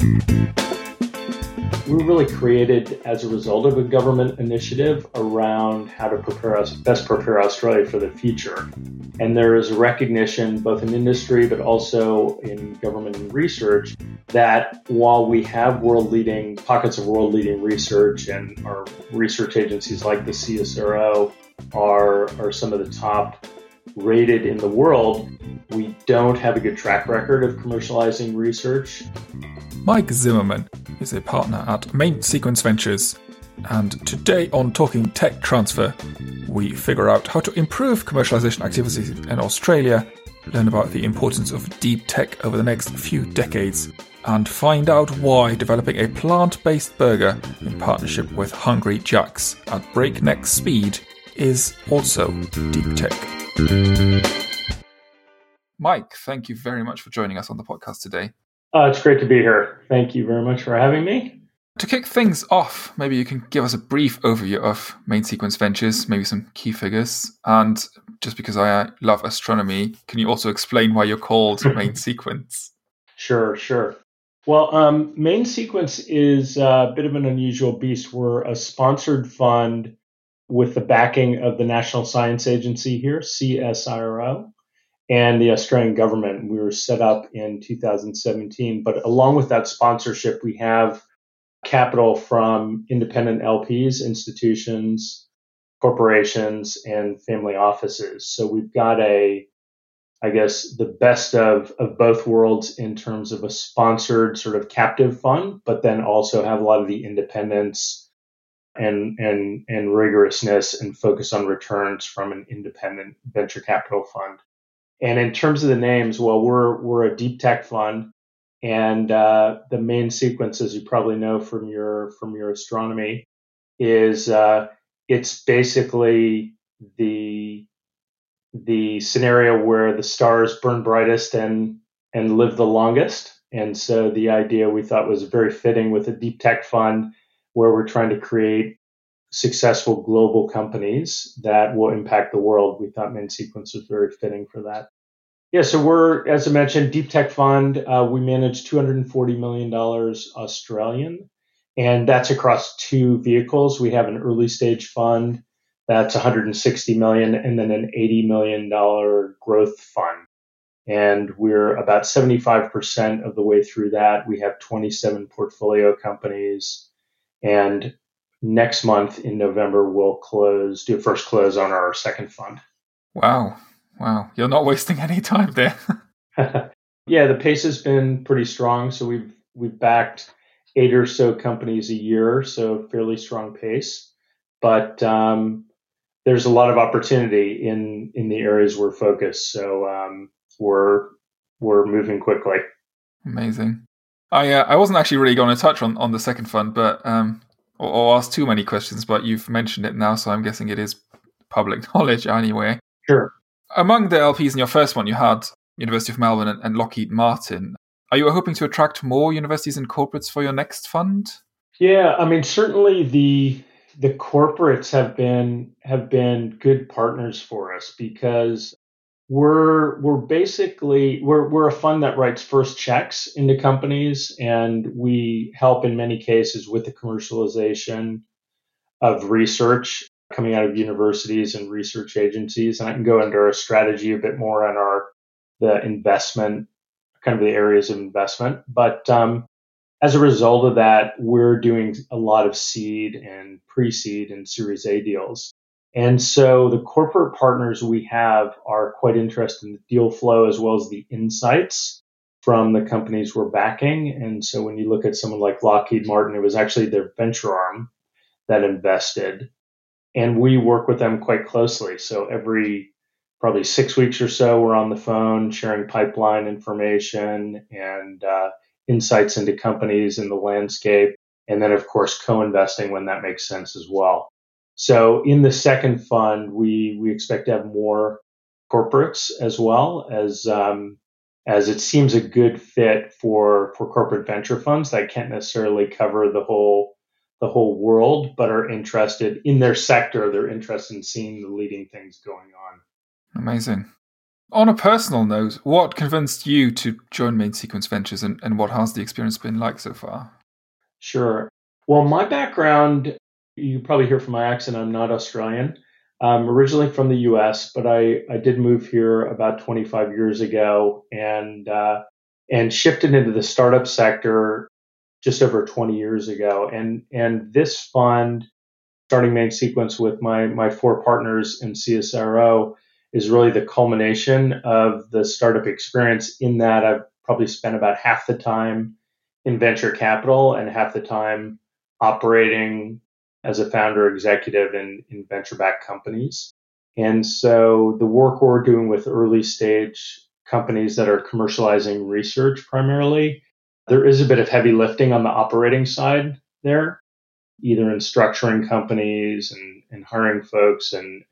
We were really created as a result of a government initiative around how to best prepare Australia for the future. And there is a recognition, both in industry but also in government and research, that while we have pockets of world-leading research, and our research agencies like the CSIRO are some of the top rated in the world, we don't have a good track record of commercializing research. Mike Zimmerman is a partner at Main Sequence Ventures, and today on Talking Tech Transfer, we figure out how to improve commercialization activities in Australia, learn about the importance of deep tech over the next few decades, and find out why developing a plant-based burger in partnership with Hungry Jacks at breakneck speed is also deep tech. Mike, thank you very much for joining us on the podcast today. It's great to be here. Thank you very much for having me. To kick things off, maybe you can give us a brief overview of Main Sequence Ventures, maybe some key figures. And just because I love astronomy, can you also explain why you're called Main Sequence? Sure. Well, Main Sequence is a bit of an unusual beast. We're a sponsored fund with the backing of the National Science Agency here, CSIRO, and the Australian government. We were set up in 2017, but along with that sponsorship, we have capital from independent LPs, institutions, corporations, and family offices. So we've got the best of both worlds in terms of a sponsored sort of captive fund, but then also have a lot of the independence and rigorousness and focus on returns from an independent venture capital fund. And in terms of the names, well, we're a deep tech fund, and the main sequence, as you probably know from your astronomy, is it's basically the scenario where the stars burn brightest and live the longest. And so the idea we thought was very fitting with a deep tech fund, where we're trying to create successful global companies that will impact the world. We thought Main Sequence was very fitting for that. Yeah, so we're, as I mentioned, Deep Tech Fund. We manage $240 million Australian, and that's across two vehicles. We have an early stage fund that's $160 million, and then an $80 million growth fund. And we're about 75% of the way through that. We have 27 portfolio companies. And next month in November, we'll do a first close on our second fund. Wow. You're not wasting any time there. Yeah, the pace has been pretty strong. So we've backed 8 or so companies a year, so fairly strong pace. But there's a lot of opportunity in the areas we're focused. So we're moving quickly. Amazing. I wasn't actually really going to touch on the second fund, but or ask too many questions, but you've mentioned it now, so I'm guessing it is public knowledge anyway. Sure. Among the LPs in your first one, you had University of Melbourne and Lockheed Martin. Are you hoping to attract more universities and corporates for your next fund? Yeah, I mean, certainly the corporates have been good partners for us, because We're basically a fund that writes first checks into companies, and we help in many cases with the commercialization of research coming out of universities and research agencies. And I can go into our strategy a bit more on the investment, kind of the areas of investment. But as a result of that, we're doing a lot of seed and pre-seed and Series A deals. And so the corporate partners we have are quite interested in the deal flow as well as the insights from the companies we're backing. And so when you look at someone like Lockheed Martin, it was actually their venture arm that invested. And we work with them quite closely. So every probably 6 weeks or so, we're on the phone sharing pipeline information and insights into companies in the landscape. And then, of course, co-investing when that makes sense as well. So in the second fund, we expect to have more corporates as well, as it seems a good fit for corporate venture funds that can't necessarily cover the whole world, but are interested in their sector. They're interested in seeing the leading things going on. Amazing. On a personal note, what convinced you to join Main Sequence Ventures, and what has the experience been like so far? Sure. Well, my background, you probably hear from my accent, I'm not Australian. I'm originally from the US, but I did move here about 25 years ago and shifted into the startup sector just over 20 years ago. And this fund, starting Main Sequence with my four partners in CSIRO, is really the culmination of the startup experience, in that I've probably spent about half the time in venture capital and half the time operating as a founder executive in venture-backed companies. And so the work we're doing with early-stage companies that are commercializing research primarily, there is a bit of heavy lifting on the operating side there, either in structuring companies and hiring folks and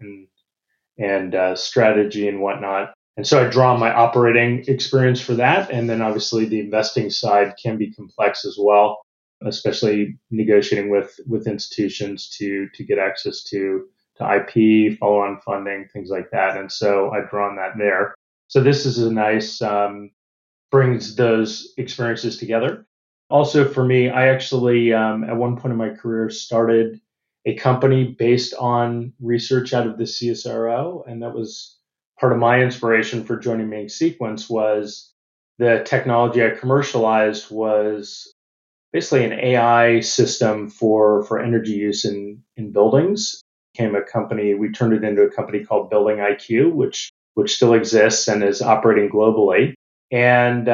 strategy and whatnot. And so I draw on my operating experience for that. And then obviously the investing side can be complex as well, especially negotiating with institutions to get access to IP, follow-on funding, things like that. And so I draw on that there. So this is a nice, brings those experiences together. Also for me, I actually, at one point in my career, started a company based on research out of the CSIRO. And that was part of my inspiration for joining Main Sequence, was the technology I commercialized was basically an AI system for energy use in buildings. It became a company, we turned it into a company called Building IQ, which still exists and is operating globally. And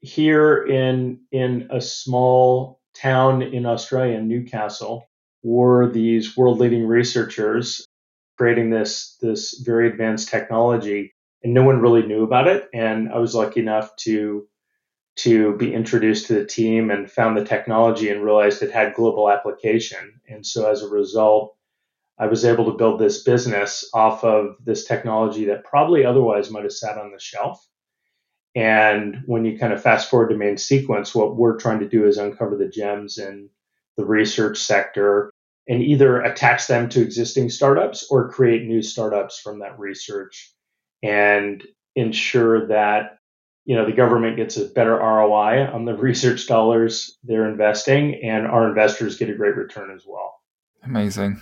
here in a small town in Australia, Newcastle, were these world-leading researchers creating this very advanced technology, and no one really knew about it. And I was lucky enough to be introduced to the team and found the technology and realized it had global application. And so as a result, I was able to build this business off of this technology that probably otherwise might have sat on the shelf. And when you kind of fast forward to Main Sequence, what we're trying to do is uncover the gems in the research sector and either attach them to existing startups or create new startups from that research, and ensure that, you know, the government gets a better ROI on the research dollars they're investing, and our investors get a great return as well. Amazing.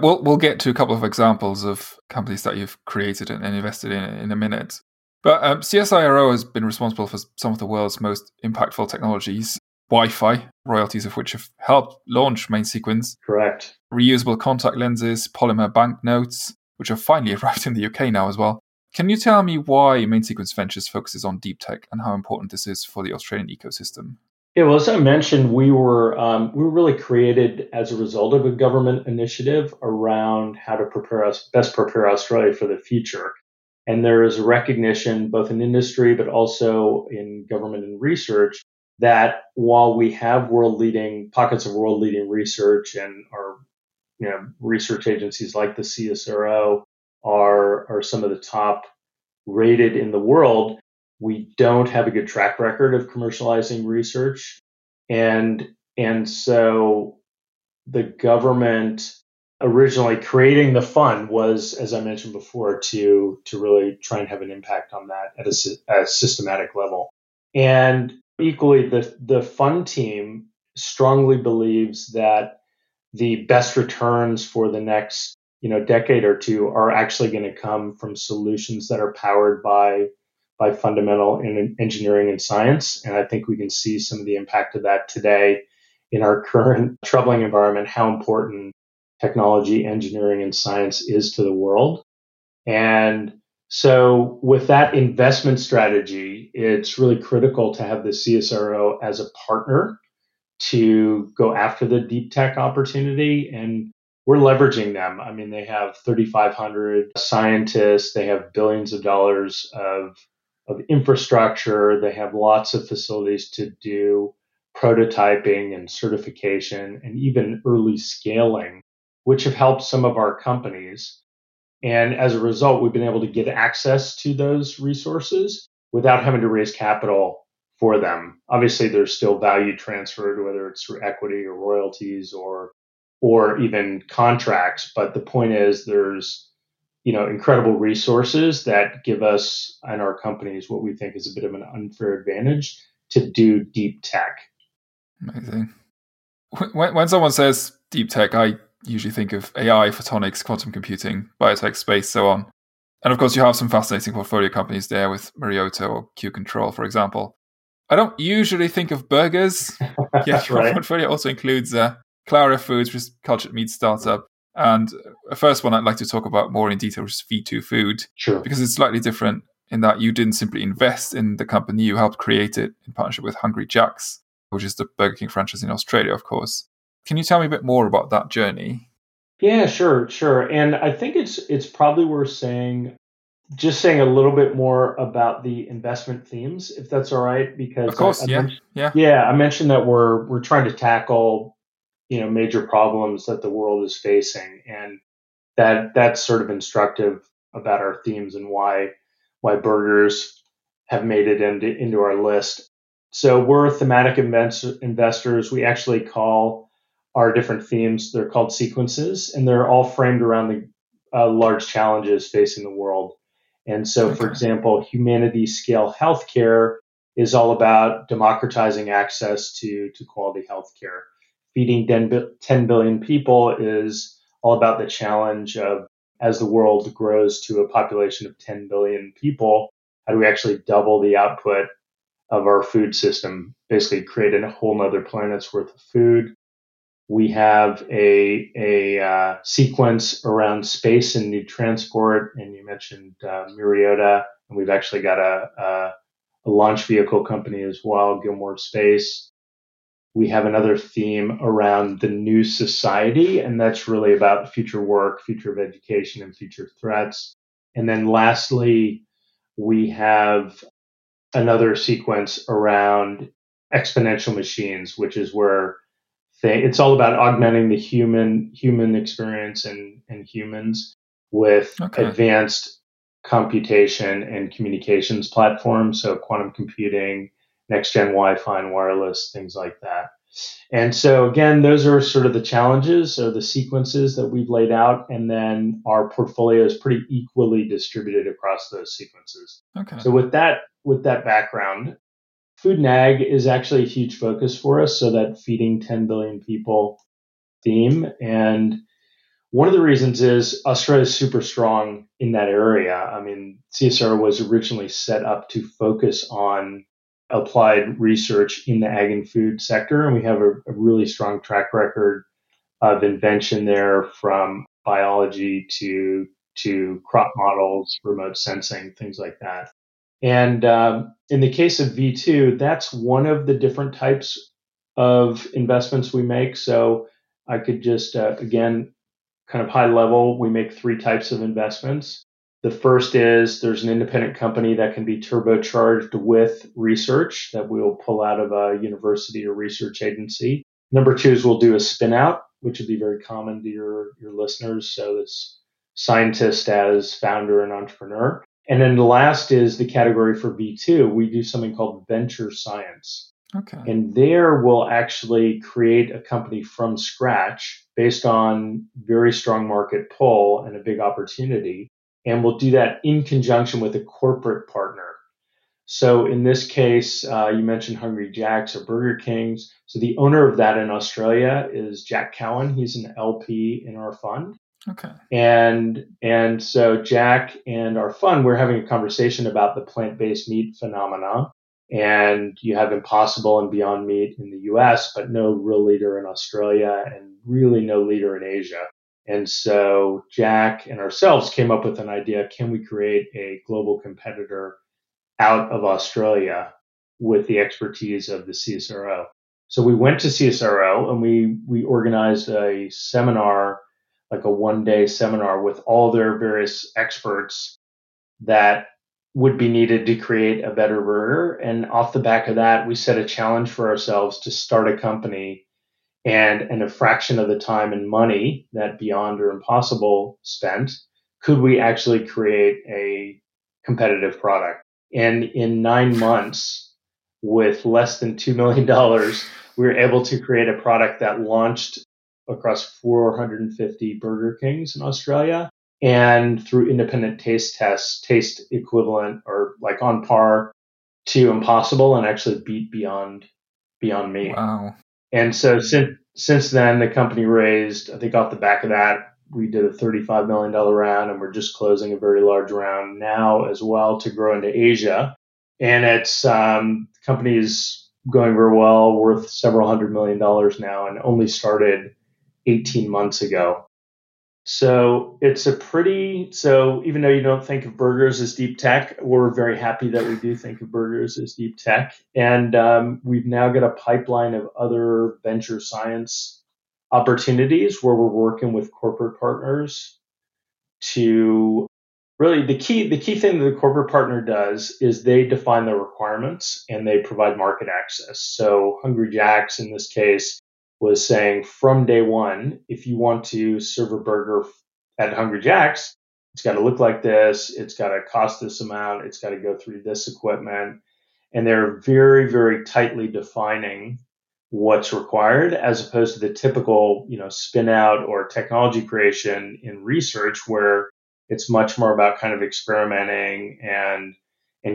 We'll get to a couple of examples of companies that you've created and invested in a minute. But CSIRO has been responsible for some of the world's most impactful technologies, Wi-Fi, royalties of which have helped launch Main Sequence. Correct. Reusable contact lenses, polymer banknotes, which have finally arrived in the UK now as well. Can you tell me why Main Sequence Ventures focuses on deep tech and how important this is for the Australian ecosystem? Yeah, well, as I mentioned, we were really created as a result of a government initiative around how to best prepare Australia for the future. And there is a recognition, both in industry but also in government and research, that while we have world-leading research, and our, you know, research agencies like the CSIRO are some of the top rated in the world, we don't have a good track record of commercializing research. And so the government originally creating the fund was, as I mentioned before, to really try and have an impact on that at a systematic level. And equally, the fund team strongly believes that the best returns for the next, you know, decade or two are actually going to come from solutions that are powered by fundamental engineering and science. And I think we can see some of the impact of that today in our current troubling environment, how important technology, engineering, and science is to the world. And so with that investment strategy, it's really critical to have the CSIRO as a partner to go after the deep tech opportunity. And we're leveraging them. I mean, they have 3,500 scientists. They have billions of dollars of infrastructure. They have lots of facilities to do prototyping and certification and even early scaling, which have helped some of our companies. And as a result, we've been able to get access to those resources without having to raise capital for them. Obviously, there's still value transferred, whether it's through equity or royalties or even contracts. But the point is, there's incredible resources that give us and our companies what we think is a bit of an unfair advantage to do deep tech. Amazing. When someone says deep tech, I usually think of AI, photonics, quantum computing, biotech, space, so on. And of course, you have some fascinating portfolio companies there with Myriota or Q Control, for example. I don't usually think of burgers. Yeah, your right. Portfolio also includes Clara Foods, which is a cultured meat startup. And the first one I'd like to talk about more in detail is V2 Food. Sure. Because it's slightly different in that you didn't simply invest in the company, you helped create it in partnership with Hungry Jacks, which is the Burger King franchise in Australia, of course. Can you tell me a bit more about that journey? Yeah, sure. And I think it's probably worth saying a little bit more about the investment themes, if that's all right, because of course, I mentioned that we're trying to tackle, major problems that the world is facing, and that's sort of instructive about our themes and why burgers have made it into our list. So we're thematic investors. We actually call our different themes, they're called sequences, and they're all framed around the large challenges facing the world. And so, for example, humanity scale healthcare is all about democratizing access to quality healthcare. Feeding 10 billion people is all about the challenge of, as the world grows to a population of 10 billion people, how do we actually double the output of our food system, basically create a whole nother planet's worth of food. We have a sequence around space and new transport, and you mentioned Myriota, and we've actually got a launch vehicle company as well, Gilmore Space. We have another theme around the new society, and that's really about future work, future of education, and future threats. And then lastly, we have another sequence around exponential machines, which is where it's all about augmenting the human experience and humans with advanced computation and communications platforms, so quantum computing, next-gen Wi-Fi and wireless, things like that. And so, again, those are sort of the challenges or the sequences that we've laid out, and then our portfolio is pretty equally distributed across those sequences. Okay. So with that background, food and ag is actually a huge focus for us, so that feeding 10 billion people theme. And one of the reasons is Australia is super strong in that area. I mean, CSIRO was originally set up to focus on applied research in the ag and food sector, and we have a really strong track record of invention there, from biology to crop models, remote sensing, things like that. And in the case of V2, that's one of the different types of investments we make. So I could just, again, kind of high level, we make three types of investments. The first is there's an independent company that can be turbocharged with research that we'll pull out of a university or research agency. Number two is we'll do a spin out, which would be very common to your listeners. So it's scientist as founder and entrepreneur. And then the last is the category for V2. We do something called venture science. Okay. And there we'll actually create a company from scratch based on very strong market pull and a big opportunity. And we'll do that in conjunction with a corporate partner. So in this case, you mentioned Hungry Jacks or Burger Kings. So the owner of that in Australia is Jack Cowan. He's an LP in our fund. Okay. And so Jack and our fund, we're having a conversation about the plant-based meat phenomena. And you have Impossible and Beyond Meat in the US, but no real leader in Australia and really no leader in Asia. And so Jack and ourselves came up with an idea. Can we create a global competitor out of Australia with the expertise of the CSIRO? So we went to CSIRO and we organized a seminar, like a one-day seminar with all their various experts that would be needed to create a better burger. And off the back of that, we set a challenge for ourselves to start a company and in a fraction of the time and money that Beyond or Impossible spent, could we actually create a competitive product? And in 9 months, with less than $2 million, we were able to create a product that launched across 450 Burger Kings in Australia and through independent taste tests, taste equivalent or like on par to Impossible, and actually beat Beyond Meat. Wow. And so since then, the company raised, I think off the back of that, we did a $35 million round, and we're just closing a very large round now as well to grow into Asia. And it's the company is going very well, worth several $100 million now, and only started 18 months ago. So it's so even though you don't think of burgers as deep tech, we're very happy that we do think of burgers as deep tech. And we've now got a pipeline of other venture science opportunities where we're working with corporate partners to really, the key thing that the corporate partner does is they define the requirements and they provide market access. So Hungry Jacks in this case was saying from day one, if you want to serve a burger at Hungry Jacks, it's got to look like this, it's got to cost this amount, it's got to go through this equipment. And they're very, very tightly defining what's required, as opposed to the typical, spin out or technology creation in research, where it's much more about kind of experimenting and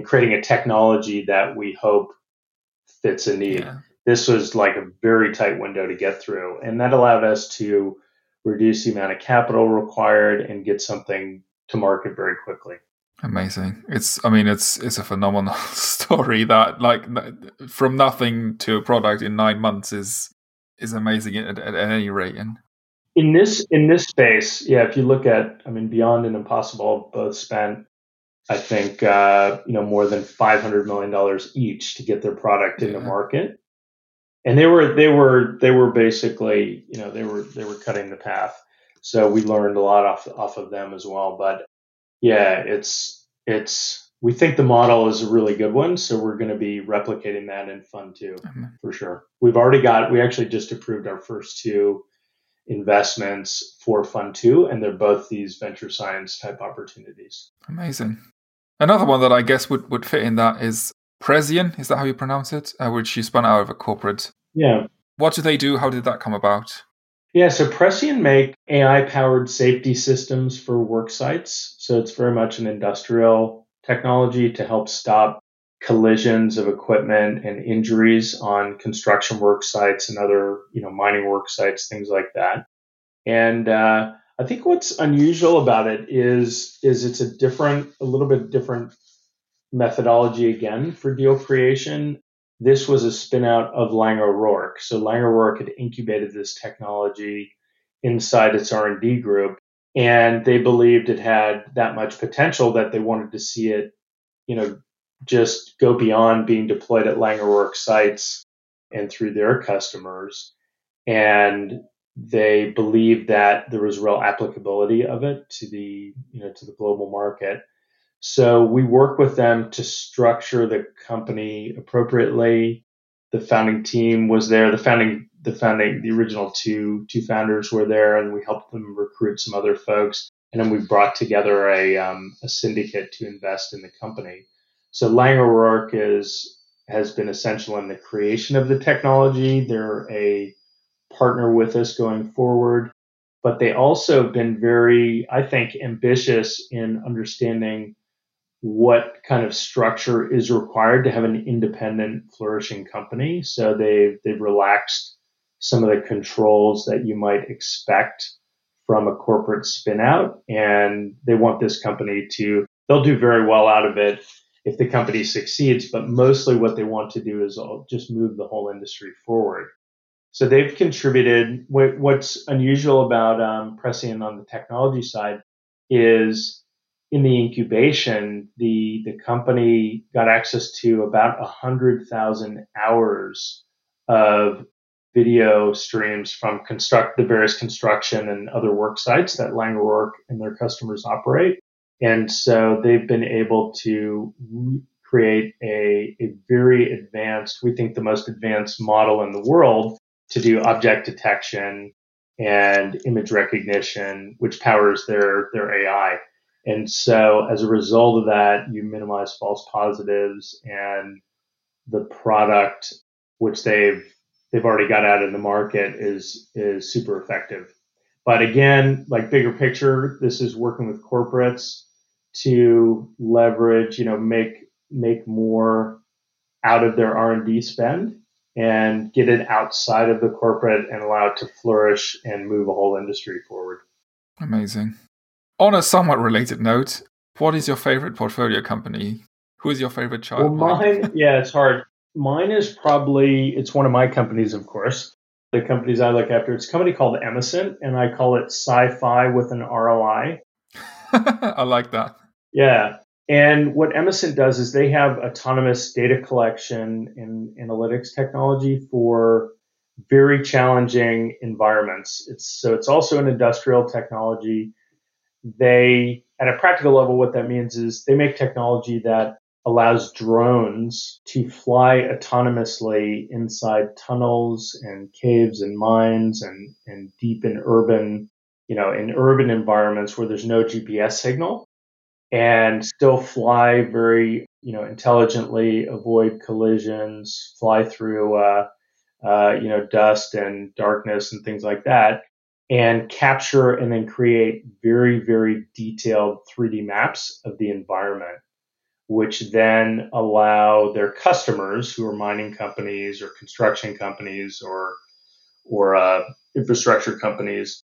creating a technology that we hope fits a need. Yeah. This was like a very tight window to get through. And that allowed us to reduce the amount of capital required and get something to market very quickly. Amazing. It's a phenomenal story that from nothing to a product in 9 months is amazing at any rate. And in this space, yeah, if you look at, Beyond and Impossible both spent, I think, more than $500 million each to get their product into market. And they were basically, they were cutting the path. So we learned a lot off of them as well. But yeah, we think the model is a really good one. So we're going to be replicating that in Fund 2 for sure. We actually just approved our first two investments for Fund 2, and they're both these venture science type opportunities. Amazing. Another one that I guess would fit in that is Presien, is that how you pronounce it? Which you spun out of a corporate. Yeah. What do they do? How did that come about? Yeah, so Presien make AI-powered safety systems for work sites. So it's very much an industrial technology to help stop collisions of equipment and injuries on construction work sites and other, mining work sites, things like that. And I think what's unusual about it is it's a little bit different methodology again for deal creation. This was a spin out of Laing O'Rourke. So Laing O'Rourke had incubated this technology inside its R&D group, and they believed it had that much potential that they wanted to see it, just go beyond being deployed at Laing O'Rourke sites and through their customers. And they believed that there was real applicability of it to the, to the global market. So we work with them to structure the company appropriately. The founding team was there. The original two founders were there, and we helped them recruit some other folks. And then we brought together a syndicate to invest in the company. So Laing O'Rourke has been essential in the creation of the technology. They're a partner with us going forward, but they also have been very, I think, ambitious in understanding what kind of structure is required to have an independent, flourishing company. So they've relaxed some of the controls that you might expect from a corporate spin out, and they want this company they'll do very well out of it if the company succeeds, but mostly what they want to do is just move the whole industry forward. So they've contributed. What's unusual about Presien on the technology side is in the incubation, the company got access to about 100,000 hours of video streams from the various construction and other work sites that Laing O'Rourke and their customers operate. And so they've been able to create a very advanced, we think the most advanced model in the world to do object detection and image recognition, which powers their AI. And so as a result of that, you minimize false positives, and the product, which they've already got out in the market, is super effective. But again, like bigger picture, this is working with corporates to leverage, you know, make more out of their R&D spend and get it outside of the corporate and allow it to flourish and move a whole industry forward. Amazing. On a somewhat related note, what is your favorite portfolio company? Who is your favorite child? Well, mine, yeah, it's hard. Mine is probably, it's one of my companies, of course. The companies I look after, it's a company called Emerson, and I call it sci-fi with an ROI. I like that. Yeah. And what Emerson does is they have autonomous data collection and analytics technology for very challenging environments. It's also an industrial technology. They, at a practical level, what that means is they make technology that allows drones to fly autonomously inside tunnels and caves and mines and deep in urban, you know, in urban environments where there's no GPS signal, and still fly very, you know, intelligently, avoid collisions, fly through, you know, dust and darkness and things like that, and capture and then create very, very detailed 3D maps of the environment, which then allow their customers, who are mining companies or construction companies or infrastructure companies,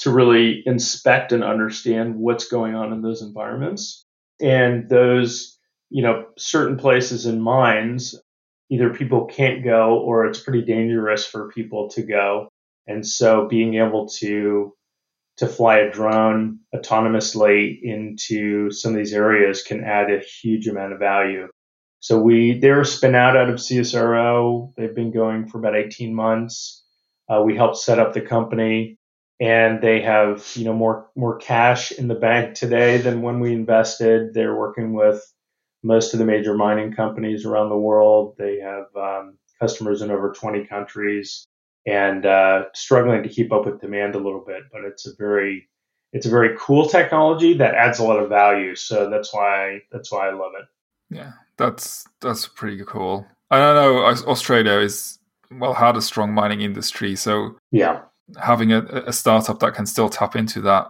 to really inspect and understand what's going on in those environments. And those, you know, certain places in mines, either people can't go or it's pretty dangerous for people to go. And so being able to fly a drone autonomously into some of these areas can add a huge amount of value. So they're a spin out of CSIRO. They've been going for about 18 months. We helped set up the company, and they have, you know, more cash in the bank today than when we invested. They're working with most of the major mining companies around the world. They have customers in over 20 countries. And struggling to keep up with demand a little bit, but it's a very cool technology that adds a lot of value. So that's why I love it. Yeah, that's pretty cool. I don't know. Australia had a strong mining industry, so yeah, having a startup that can still tap into that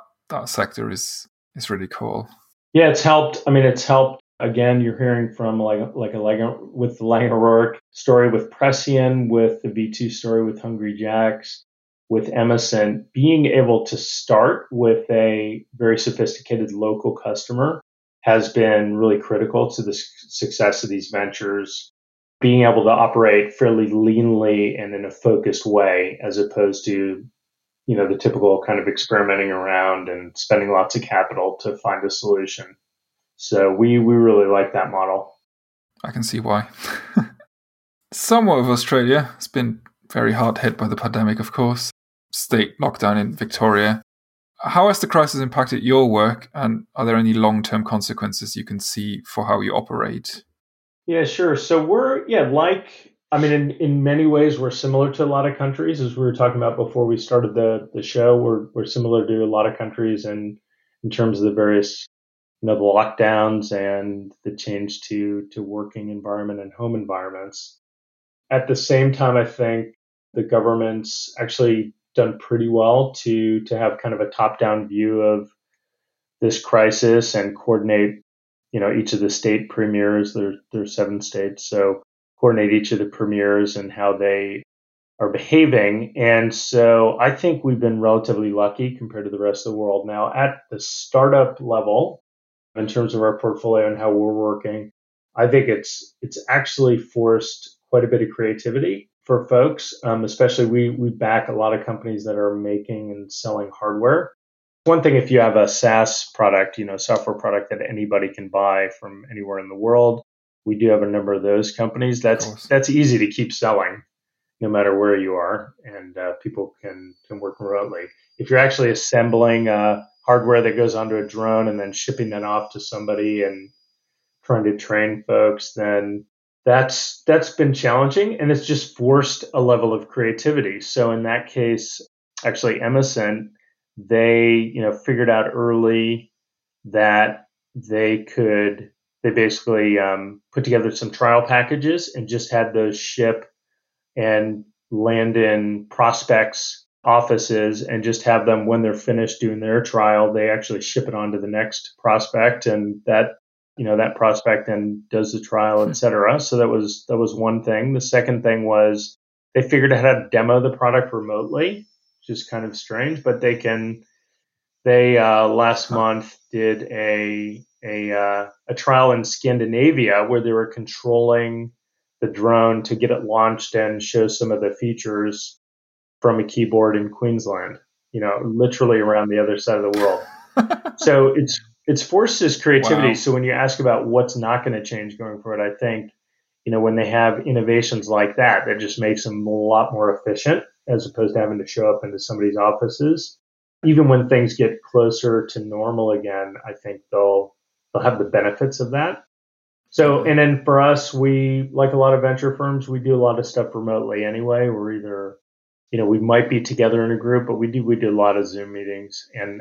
sector is really cool. Yeah, it's helped. I mean, it's helped. Again, you're hearing from with the Laing O'Rourke story, with Presien, with the V2 story, with Hungry Jacks, with Emerson, being able to start with a very sophisticated local customer has been really critical to the success of these ventures. Being able to operate fairly leanly and in a focused way, as opposed to, you know, the typical kind of experimenting around and spending lots of capital to find a solution. So we really like that model. I can see why. Somewhat of Australia has been very hard hit by the pandemic, of course. State lockdown in Victoria. How has the crisis impacted your work, and are there any long-term consequences you can see for how you operate? Yeah, sure. So in many ways, we're similar to a lot of countries. As we were talking about before we started the show, we're similar to a lot of countries in terms of the various, you know, the lockdowns and the change to working environment and home environments. At the same time, I think the government's actually done pretty well to have kind of a top-down view of this crisis and coordinate, you know, each of the state premiers. There's 7 states, so coordinate each of the premiers and how they are behaving. And so I think we've been relatively lucky compared to the rest of the world. Now, at the startup level, in terms of our portfolio and how we're working, I think it's actually forced quite a bit of creativity for folks, especially we back a lot of companies that are making and selling hardware. One thing, if you have a SaaS product, you know, software product that anybody can buy from anywhere in the world, we do have a number of those companies. That's easy to keep selling no matter where you are, and people can work remotely. If you're actually assembling hardware that goes onto a drone and then shipping that off to somebody and trying to train folks, then that's been challenging, and it's just forced a level of creativity. So in that case, actually Emerson, they, you know, figured out early that they basically put together some trial packages and just had those ship and land in prospects offices and just have them, when they're finished doing their trial, they actually ship it on to the next prospect, and that, you know, that prospect then does the trial, et cetera. So that was one thing. The second thing was they figured out how to demo the product remotely, which is kind of strange, but they can. They last month did a trial in Scandinavia where they were controlling the drone to get it launched and show some of the features from a keyboard in Queensland, you know, literally around the other side of the world. So it's forced this creativity. Wow. So when you ask about what's not going to change going forward, I think, you know, when they have innovations like that, that just makes them a lot more efficient as opposed to having to show up into somebody's offices. Even when things get closer to normal again, I think they'll have the benefits of that. So, and then for us, we, like a lot of venture firms, we do a lot of stuff remotely anyway. We're either, you know, we might be together in a group, but we do a lot of Zoom meetings. And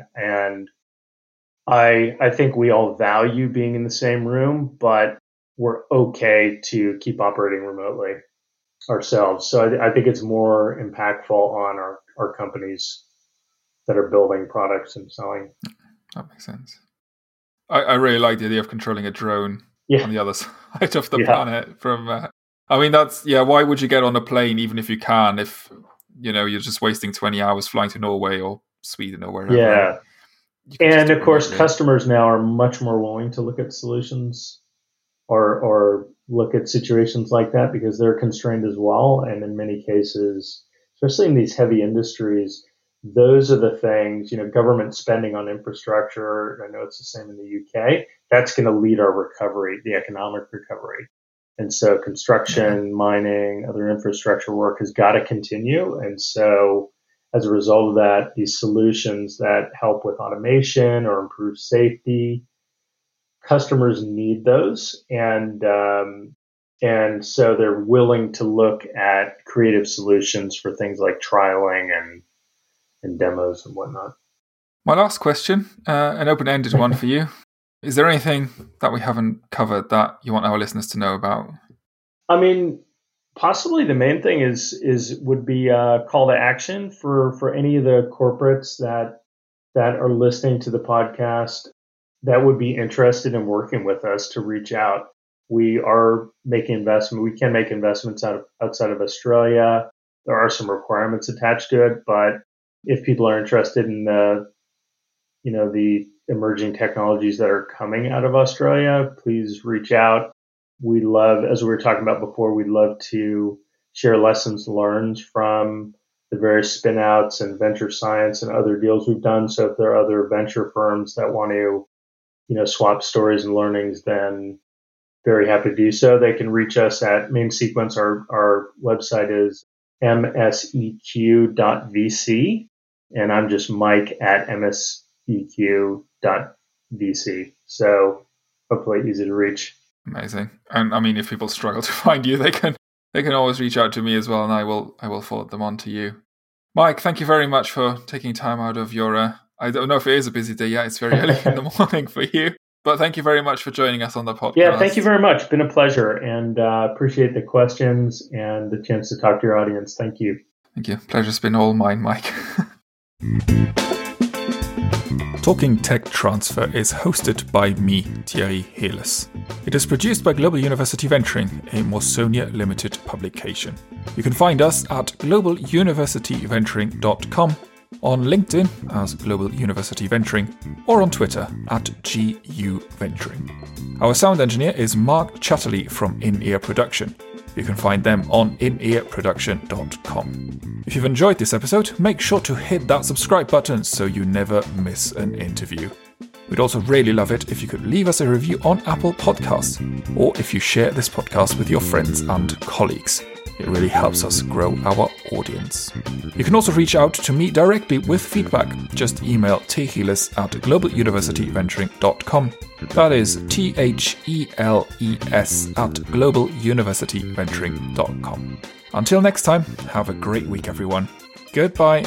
I think we all value being in the same room, but we're okay to keep operating remotely ourselves. So I think it's more impactful on our companies that are building products and selling. That makes sense. I really like the idea of controlling a drone on the other side of the planet. From I mean, that's why would you get on a plane even if you can? If you know you're just wasting 20 hours flying to Norway or Sweden or wherever. Yeah, and of course, customers now are much more willing to look at solutions or look at situations like that because they're constrained as well. And in many cases, especially in these heavy industries. Those are the things, you know, government spending on infrastructure. I know it's the same in the UK. That's going to lead our recovery, the economic recovery. And so construction, mining, other infrastructure work has got to continue. And so as a result of that, these solutions that help with automation or improve safety, customers need those. And so they're willing to look at creative solutions for things like trialing and demos and whatnot. My last question, an open-ended one for you. Is there anything that we haven't covered that you want our listeners to know about? I mean, possibly the main thing would be a call to action for any of the corporates that are listening to the podcast that would be interested in working with us to reach out. We are making investment. We can make investments outside of Australia. There are some requirements attached to it, but if people are interested in the emerging technologies that are coming out of Australia, please reach out. We love, as we were talking about before, we'd love to share lessons learned from the various spinouts and venture science and other deals we've done. So if there are other venture firms that want to, you know, swap stories and learnings, then very happy to do so. They can reach us at Main Sequence. Our website is mseq.vc. And I'm just Mike at mseq.vc. So hopefully easy to reach. Amazing. And I mean, if people struggle to find you, they can always reach out to me as well, and I will forward them on to you. Mike, thank you very much for taking time out of your, I don't know if it is a busy day yet, it's very early in the morning for you, but thank you very much for joining us on the podcast. Yeah, thank you very much. It's been a pleasure, and appreciate the questions and the chance to talk to your audience. Thank you. Thank you. Pleasure's been all mine, Mike. Talking Tech Transfer is hosted by me, Thierry Helis. It is produced by Global University Venturing, a Morsonia Limited publication. You can find us at globaluniversityventuring.com, on LinkedIn as Global University Venturing, or on Twitter at GU Venturing. Our sound engineer is Mark Chatterley from In Ear Production. You can find them on inearproduction.com. If you've enjoyed this episode, make sure to hit that subscribe button so you never miss an interview. We'd also really love it if you could leave us a review on Apple Podcasts, or if you share this podcast with your friends and colleagues. It really helps us grow our audience. You can also reach out to me directly with feedback. Just email thehelis@globaluniversityventuring.com. That is theles@globaluniversityventuring.com. Until next time, have a great week, everyone. Goodbye.